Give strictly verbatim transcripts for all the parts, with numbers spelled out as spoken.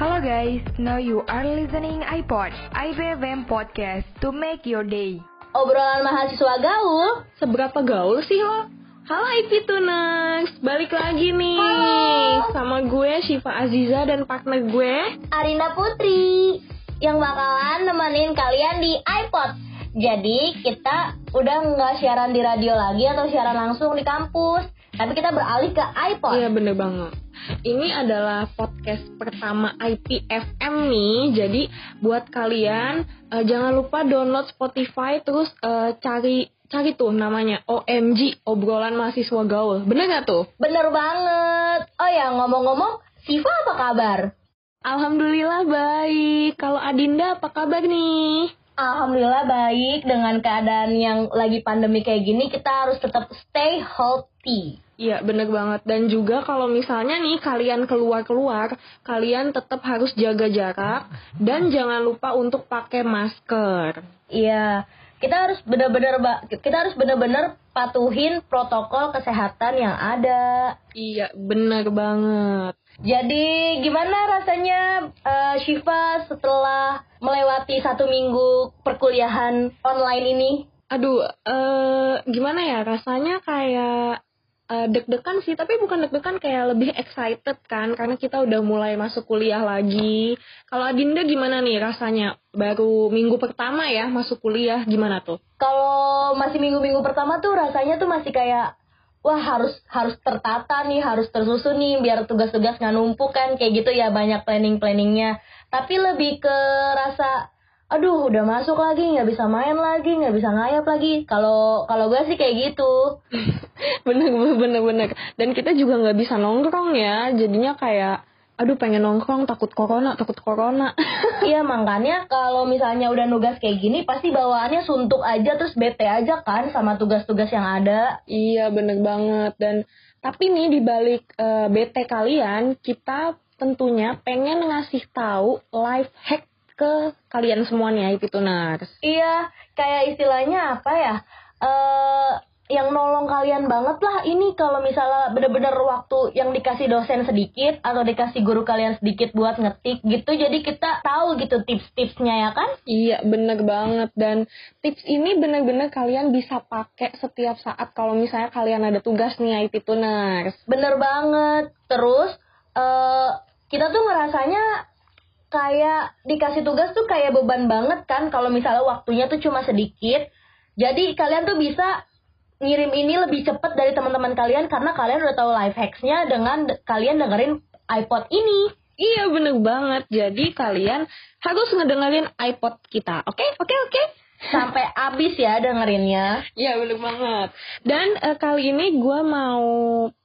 Hello guys, now you are listening iPod, I B V M Podcast to make your day. Obrolan mahasiswa gaul, seberapa gaul sih lo? Halo I P Tuners, balik lagi nih. Halo. Sama gue Syifa Aziza dan partner gue Arinda Putri yang bakalan nemenin kalian di iPod. Jadi kita udah gak siaran di radio lagi atau siaran langsung di kampus, tapi kita beralih ke iPod. Iya bener banget. Ini adalah podcast pertama I P F M nih. Jadi buat kalian uh, jangan lupa download Spotify. Terus uh, cari cari tuh namanya O M G Obrolan Mahasiswa Gaul. Bener gak tuh? Bener banget. Oh ya, ngomong-ngomong, Syifa apa kabar? Alhamdulillah baik. Kalau Adinda apa kabar nih? Alhamdulillah baik. Dengan keadaan yang lagi pandemi kayak gini, kita harus tetap stay healthy. Iya bener banget, dan juga kalau misalnya nih kalian keluar-keluar, kalian tetap harus jaga jarak dan jangan lupa untuk pakai masker. Iya, kita harus benar-benar kita harus benar-benar patuhin protokol kesehatan yang ada. Iya bener banget. Jadi gimana rasanya uh, Syifa setelah melewati satu minggu perkuliahan online ini? Aduh, uh, gimana ya rasanya kayak... Uh, deg-degan sih, tapi bukan deg-degan, kayak lebih excited kan, karena kita udah mulai masuk kuliah lagi. Kalau Adinda gimana nih rasanya? Baru minggu pertama ya masuk kuliah, gimana tuh? Kalau masih minggu-minggu pertama tuh rasanya tuh masih kayak, wah harus harus tertata nih, harus tersusun nih, biar tugas-tugas nggak numpuk kan, kayak gitu ya, banyak planning-planningnya. Tapi lebih ke rasa, aduh udah masuk lagi, nggak bisa main lagi, nggak bisa ngayap lagi. Kalau kalau gue sih kayak gitu. bener bener bener. Dan kita juga nggak bisa nongkrong ya, jadinya kayak, aduh pengen nongkrong takut corona takut corona. Iya makanya kalau misalnya udah nugas kayak gini pasti bawaannya suntuk aja, terus bete aja kan sama tugas-tugas yang ada. Iya bener banget. Dan tapi nih dibalik uh, bete kalian, kita tentunya pengen ngasih tahu life hack ke kalian semua nih I P Tuners. Iya, kayak istilahnya apa ya, uh, yang nolong kalian banget lah ini kalau misalnya bener-bener waktu yang dikasih dosen sedikit atau dikasih guru kalian sedikit buat ngetik gitu, jadi kita tahu gitu tips-tipsnya ya kan? Iya bener banget, dan tips ini bener-bener kalian bisa pakai setiap saat kalau misalnya kalian ada tugas nih I P Tuners. Bener banget. Terus uh, kita tuh ngerasanya kayak dikasih tugas tuh kayak beban banget kan kalau misalnya waktunya tuh cuma sedikit. Jadi kalian tuh bisa ngirim ini lebih cepat dari teman-teman kalian karena kalian udah tahu life hacks-nya dengan de- kalian dengerin iPod ini. Iya bener banget. Jadi kalian harus ngedengerin iPod kita. Oke, okay? oke, okay, oke. Okay? Sampai abis ya dengerinnya. Iya bener banget. Dan uh, kali ini gue mau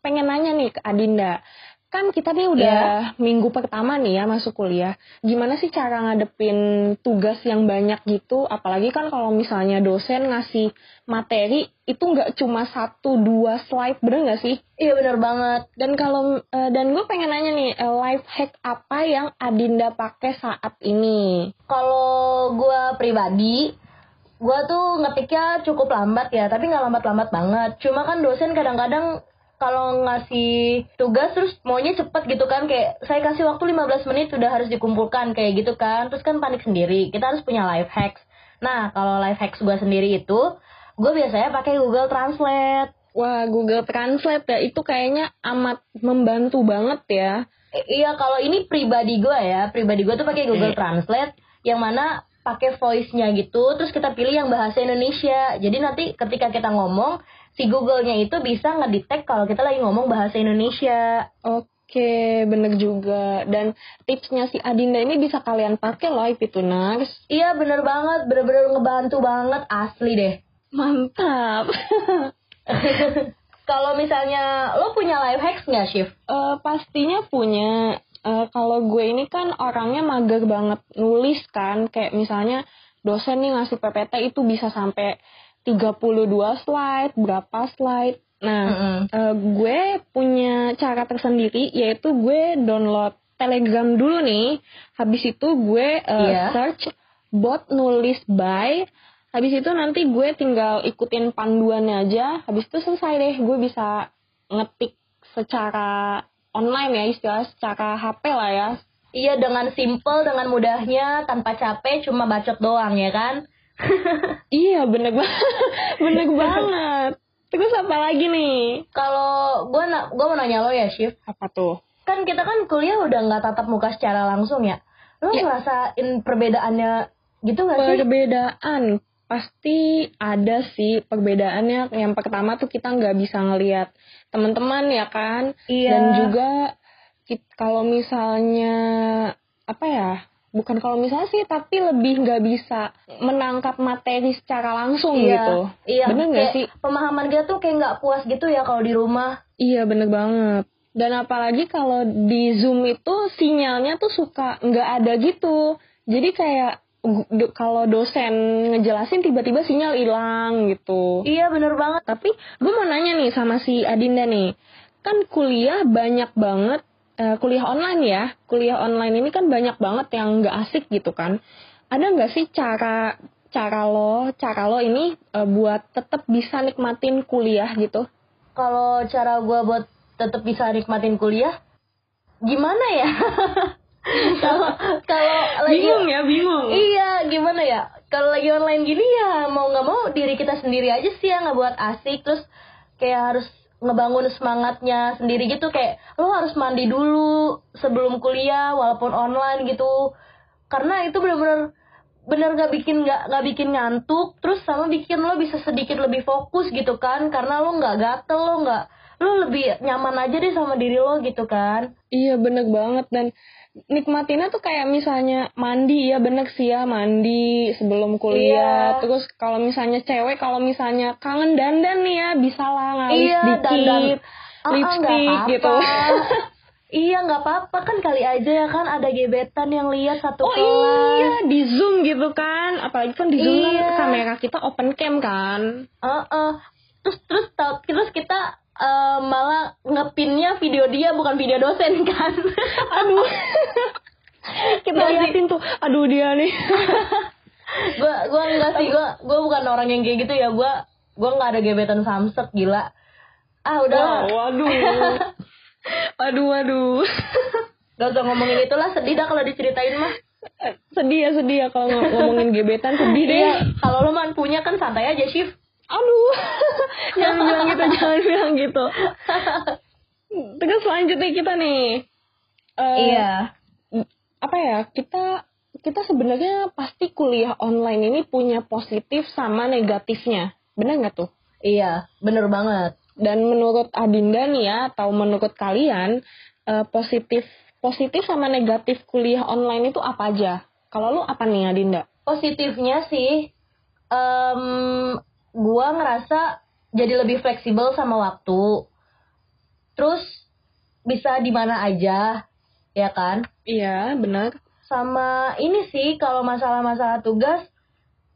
pengen nanya nih ke Adinda. Kan kita nih udah yeah. minggu pertama nih ya masuk kuliah. Gimana sih cara ngadepin tugas yang banyak gitu? Apalagi kan kalau misalnya dosen ngasih materi itu nggak cuma satu dua slide, bener nggak sih? Iya bener banget. Dan kalau uh, dan gue pengen nanya nih, uh, life hack apa yang Adinda pakai saat ini? Kalau gue pribadi, gue tuh ngetiknya cukup lambat ya, tapi nggak lambat-lambat banget. Cuma kan dosen kadang-kadang kalau ngasih tugas terus maunya cepet gitu kan, kayak saya kasih waktu lima belas menit sudah harus dikumpulkan kayak gitu kan, terus kan panik sendiri. Kita harus punya life hacks. Nah kalau life hacks gue sendiri itu gue biasanya pakai Google Translate. Wah Google Translate ya, itu kayaknya amat membantu banget ya. I- Iya kalau ini pribadi gue ya, pribadi gue tuh pakai Google Translate yang mana pakai voice-nya gitu, terus kita pilih yang bahasa Indonesia. Jadi nanti ketika kita ngomong, si Google-nya itu bisa ngedetect kalau kita lagi ngomong bahasa Indonesia. Oke, bener juga. Dan tipsnya si Adinda ini bisa kalian pakai loh, itu Nars. Iya, bener banget. Bener-bener ngebantu banget, asli deh. Mantap. Kalau misalnya, lo punya life hacks nggak, Shif? Uh, pastinya punya. Uh, kalau gue ini kan orangnya mager banget nulis kan. Kayak misalnya dosen nih ngasih P P T itu bisa sampai tiga puluh dua slide, berapa slide. Nah, mm-hmm. uh, gue punya cara tersendiri, yaitu gue download Telegram dulu nih. Habis itu gue uh, yeah. search bot nulis by. Habis itu nanti gue tinggal ikutin panduannya aja. Habis itu selesai deh, gue bisa ngetik secara online ya, istilah secara H P lah ya. Iya, dengan simple, dengan mudahnya, tanpa capek, cuma bacot doang, ya kan? Iya, bener banget. Bener banget. Terus apa lagi nih? Kalau gue na- gue mau nanya lo ya, Syif. Apa tuh? Kan kita kan kuliah udah nggak tatap muka secara langsung ya. Lo ya. Ngerasain perbedaannya gitu nggak sih? Perbedaan. Pasti ada sih perbedaannya. Yang pertama tuh kita nggak bisa ngelihat teman-teman, ya kan? Iya. Dan juga kalau misalnya apa ya? Bukan kalau misalnya sih, tapi lebih nggak bisa menangkap materi secara langsung, iya, gitu. Iya. Bener nggak sih? Pemahaman kita tuh kayak nggak puas gitu ya kalau di rumah. Iya, bener banget. Dan apalagi kalau di Zoom itu sinyalnya tuh suka nggak ada gitu. Jadi kayak Do, kalau dosen ngejelasin tiba-tiba sinyal hilang gitu. Iya, bener banget. Tapi gue mau nanya nih sama si Adinda nih. Kan kuliah banyak banget, uh, kuliah online ya. Kuliah online ini kan banyak banget yang gak asik gitu kan. Ada gak sih cara cara lo, cara lo ini uh, buat tetap bisa nikmatin kuliah gitu? Kalau cara gue buat tetap bisa nikmatin kuliah, gimana ya? Kalau kalau lagi bingung ya bingung iya gimana ya kalau lagi online gini ya mau nggak mau diri kita sendiri aja sih yang ngebuat asik, terus kayak harus ngebangun semangatnya sendiri gitu, kayak lo harus mandi dulu sebelum kuliah walaupun online gitu, karena itu benar-benar benar nggak bikin nggak nggak bikin ngantuk, terus sama bikin lo bisa sedikit lebih fokus gitu kan, karena lo nggak gatel, lo nggak lo lebih nyaman aja deh sama diri lo gitu kan. Iya, bener banget. Dan nikmatinnya tuh kayak misalnya mandi, ya bener sih ya, mandi sebelum kuliah. Iya. Terus kalau misalnya cewek, kalau misalnya kangen dandan nih ya, bisa lah ngalis iya, dikit, oh, lipstick oh, gitu. Iya, gak apa-apa, kan kali aja ya kan ada gebetan yang lihat satu oh, kelas. Oh iya, di Zoom gitu kan, apalagi kan di Zoom iya. Kan kamera kita open cam kan. Uh, uh. Terus, terus, terus kita... Uh, malah ngepinnya video dia bukan video dosen kan. Aduh. Kita liatin tuh, aduh dia nih. Gua gua enggak sih, gua gua bukan orang yang kayak gitu ya. Gua gua enggak ada gebetan samsek, gila. Ah, udah. Wow, waduh. Aduh, aduh. Gak usah ngomongin itulah, sedih dah kalau diceritain mah. Sedih ya, sedih ya kalau ngomongin gebetan sedih deh. Ya, kalau lo man punya kan santai aja, Syif. Aduh, jangan bilang gitu, jangan bilang gitu. Terus selanjutnya kita nih, uh, iya, apa ya kita kita sebenarnya pasti kuliah online ini punya positif sama negatifnya, benar nggak tuh? Iya, benar banget. Dan menurut Adinda nih ya, atau menurut kalian uh, positif positif sama negatif kuliah online itu apa aja? Kalau lu apa nih Adinda? Positifnya sih. Um, Gue ngerasa jadi lebih fleksibel sama waktu. Terus bisa di mana aja, ya kan? Iya, benar. Sama ini sih kalau masalah-masalah tugas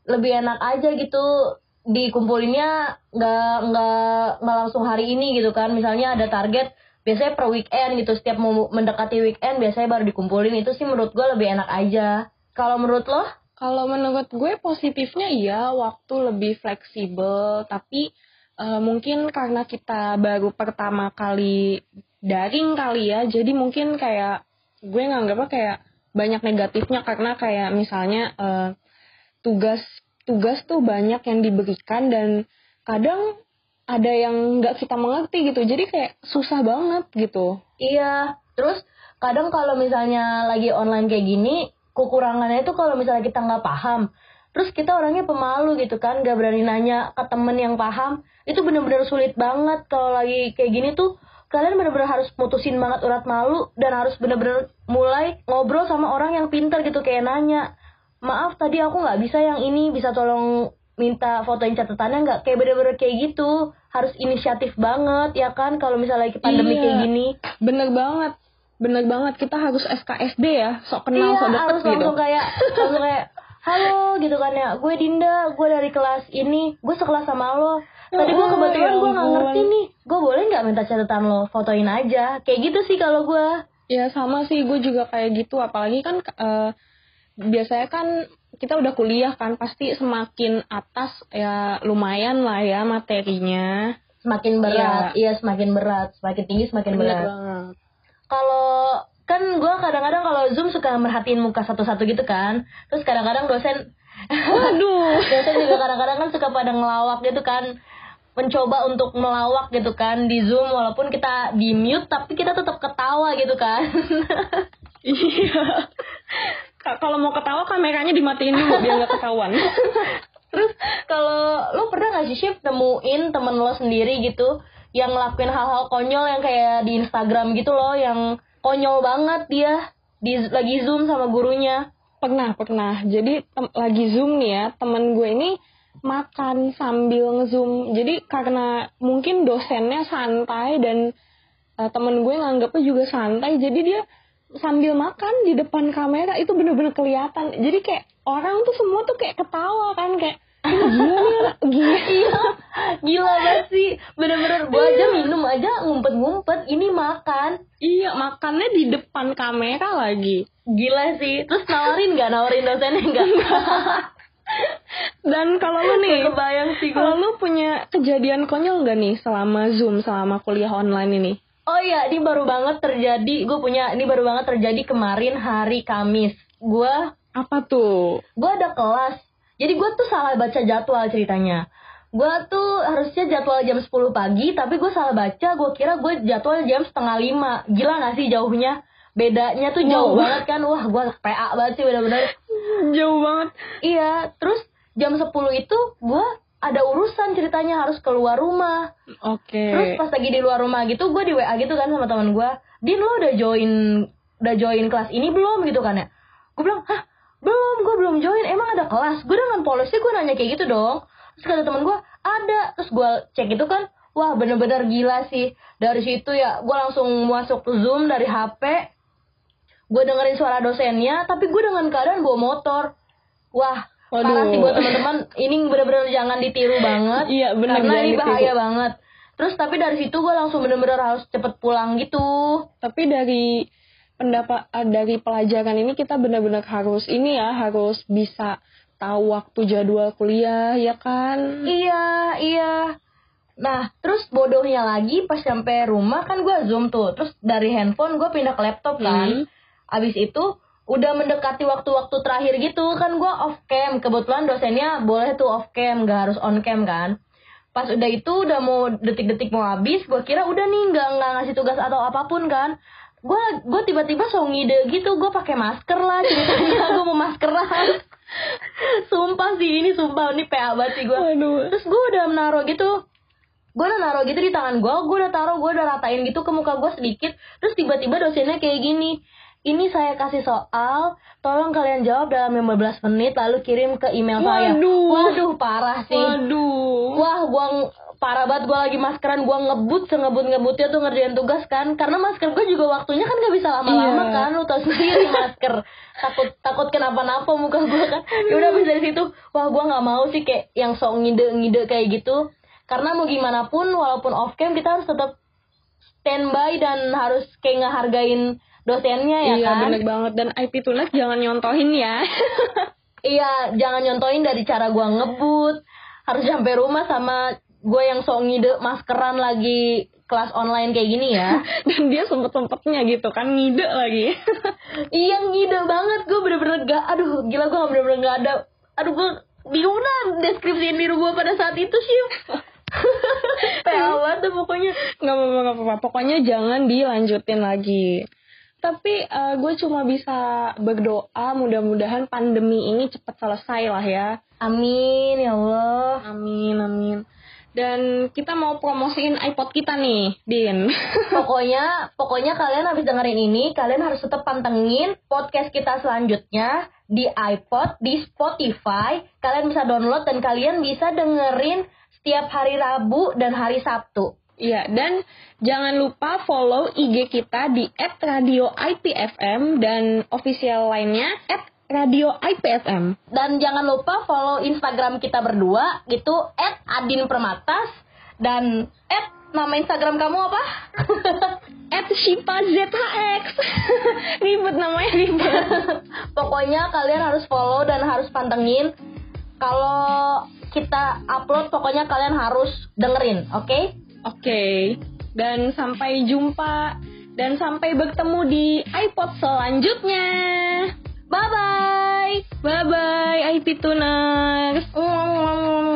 lebih enak aja gitu dikumpulinnya, nggak nggak nggak langsung hari ini gitu kan. Misalnya ada target biasanya per weekend gitu, setiap mau mendekati weekend biasanya baru dikumpulin. Itu sih menurut gue lebih enak aja. Kalau menurut lo? Kalau menurut gue positifnya iya, waktu lebih fleksibel, tapi e, mungkin karena kita baru pertama kali daring kali ya, jadi mungkin kayak gue nganggapnya kayak banyak negatifnya karena kayak misalnya e, tugas tugas tuh banyak yang diberikan dan kadang ada yang nggak kita mengerti gitu, jadi kayak susah banget gitu. Iya, terus kadang kalau misalnya lagi online kayak gini, kekurangannya itu kalau misalnya kita nggak paham, terus kita orangnya pemalu gitu kan, nggak berani nanya ke temen yang paham, itu benar-benar sulit banget kalau lagi kayak gini tuh. Kalian benar-benar harus mutusin banget urat malu dan harus benar-benar mulai ngobrol sama orang yang pintar gitu, kayak nanya, maaf tadi aku nggak bisa yang ini, bisa tolong minta fotoin catatannya nggak, kayak benar-benar kayak gitu, harus inisiatif banget ya kan kalau misalnya lagi pandemi iya, kayak gini. Bener banget. Bener banget, kita harus S K S D ya, sok kenal, iya, sok deket gitu. Iya, harus langsung kayak, langsung kayak, halo gitu kan ya, gue Dinda, gue dari kelas ini, gue sekelas sama lo. Tadi gue kebetulan oh, gue gak ngerti nih, gue boleh gak minta catatan lo, fotoin aja. Kayak gitu sih kalau gue. Ya sama sih, gue juga kayak gitu, apalagi kan uh, biasanya kan kita udah kuliah kan, pasti semakin atas ya lumayan lah ya materinya. Semakin berat, iya ya, semakin berat, semakin tinggi semakin berat. Bener banget. Kalau kan gue kadang-kadang kalau Zoom suka merhatiin muka satu-satu gitu kan. Terus kadang-kadang dosen, aduh, dosen juga kadang-kadang kan suka pada ngelawak gitu kan, mencoba untuk melawak gitu kan di Zoom, walaupun kita di mute tapi kita tetap ketawa gitu kan. Iya. Kalau mau ketawa kameranya dimatiin dulu biar nggak ketahuan. Terus kalau lo pernah nggak sih Shif nemuin temen lo sendiri gitu yang ngelakuin hal-hal konyol yang kayak di Instagram gitu loh, yang konyol banget dia di, lagi Zoom sama gurunya? Pernah, pernah. Jadi tem- lagi Zoom nih ya, temen gue ini makan sambil nge-Zoom. Jadi karena mungkin dosennya santai dan uh, temen gue nganggapnya juga santai, jadi dia sambil makan di depan kamera itu bener-bener kelihatan. Jadi kayak orang tuh semua tuh kayak ketawa kan, kayak gila, gila, gila banget sih, bener-bener gue aja minum aja ngumpet-ngumpet, ini makan. Iya, makannya di depan kamera lagi. Gila sih. Terus nawarin nggak, nawarin dosennya nggak? Dan kalau lu nih, kebayang sih, kalau lu punya kejadian konyol nggak nih selama Zoom, selama kuliah online ini? Oh iya, ini baru banget terjadi. Gue punya, ini baru banget terjadi kemarin hari Kamis. Gue apa tuh? Gue ada kelas. Jadi gue tuh salah baca jadwal ceritanya. Gue tuh harusnya jadwal jam sepuluh pagi, tapi gue salah baca, gue kira gue jadwal jam setengah lima. Gila gak sih jauhnya? Bedanya tuh jauh wow. banget kan. Wah, gue P A banget sih bener-bener. Jauh banget. Iya, terus jam sepuluh itu gue ada urusan ceritanya, harus keluar rumah. Oke. Okay. Terus pas lagi di luar rumah gitu, gue di W A gitu kan sama teman gue. Din, lo udah join, udah join kelas ini belum gitu kan ya? Gue bilang, hah? Belum, gue belum join, emang ada kelas? Gue dengan polosnya gue nanya kayak gitu dong. Terus kata temen gue, ada. Terus gue cek itu kan, wah bener-bener gila sih. Dari situ ya, gue langsung masuk Zoom dari H P. Gue dengerin suara dosennya, tapi gue dengan keadaan bawa motor. Wah, waduh, parah sih buat teman-teman. Ini bener-bener jangan ditiru banget. Iya, bener, karena ini bahaya ditiru banget. Terus tapi dari situ gue langsung bener-bener harus cepet pulang gitu. Tapi dari pendapat dari pelajaran ini kita benar-benar harus ini ya, harus bisa tahu waktu jadwal kuliah ya kan? Iya, iya. Nah, terus bodohnya lagi pas sampai rumah kan gue Zoom tuh. Terus dari handphone gue pindah ke laptop kan. Hmm. Abis itu udah mendekati waktu-waktu terakhir gitu kan, gue off cam. Kebetulan dosennya boleh tuh off cam, gak harus on cam kan. Pas udah itu udah mau detik-detik mau habis, gue kira udah nih gak, gak ngasih tugas atau apapun kan. Gue gue tiba-tiba so ngide gitu, gue pakai masker lah ceritanya, gue mau maskeran. Sumpah sih, ini sumpah, ini P A banget sih gue. Terus gue udah menaruh gitu, gue udah naruh gitu di tangan gue, gue udah taruh, gue udah ratain gitu ke muka gue sedikit. Terus tiba-tiba dosennya kayak gini, ini saya kasih soal, tolong kalian jawab dalam lima belas menit, lalu kirim ke email saya. Waduh, waduh parah sih. Waduh. Wah, gue parah banget, gue lagi maskeran, gue ngebut, sengebut-ngebutnya tuh ngerjain tugas kan. Karena masker gue juga waktunya kan gak bisa lama-lama yeah. kan, lo tau sendiri masker. Takut takut kenapa-napa muka gue kan. Yaudah abis dari situ, wah gue gak mau sih kayak yang sok ngide-ngide kayak gitu. Karena mau gimana pun, walaupun off cam kita harus tetap standby dan harus kayak ngehargain dosennya ya yeah, kan. Iya bener banget, dan I P tunas jangan nyontohin ya. Iya, jangan nyontohin dari cara gue ngebut, harus sampai rumah sama gue yang sok ngide maskeran lagi kelas online kayak gini ya. Dan dia sempet-sempetnya gitu kan, ngide lagi. Iya ngide banget, gue bener-bener gak, aduh gila gue bener-bener gak ada, aduh gue bingung lah deskripsiin diri gue pada saat itu sih. Tewat tuh pokoknya. Gak apa-apa, pokoknya jangan dilanjutin lagi. Tapi uh, gue cuma bisa berdoa mudah-mudahan pandemi ini cepat selesai lah ya. Amin ya Allah. Amin, amin. Dan kita mau promosiin iPod kita nih, Din. Pokoknya, pokoknya kalian habis dengerin ini, kalian harus tetap pantengin podcast kita selanjutnya di iPod, di Spotify. Kalian bisa download dan kalian bisa dengerin setiap hari Rabu dan hari Sabtu. Iya, dan jangan lupa follow I G kita di et radio I P F M dan official lainnya et Radio I P S M. Dan jangan lupa follow Instagram kita berdua, itu et adinpermatas dan at, nama Instagram kamu apa? at shifa zhx. Ribet namanya, ribet. Pokoknya kalian harus follow dan harus pantengin. Kalau kita upload, pokoknya kalian harus dengerin, oke? Okay? Oke. Okay. Dan sampai jumpa Dan sampai bertemu di iPod selanjutnya. Bye-bye. Bye-bye I P Tuners.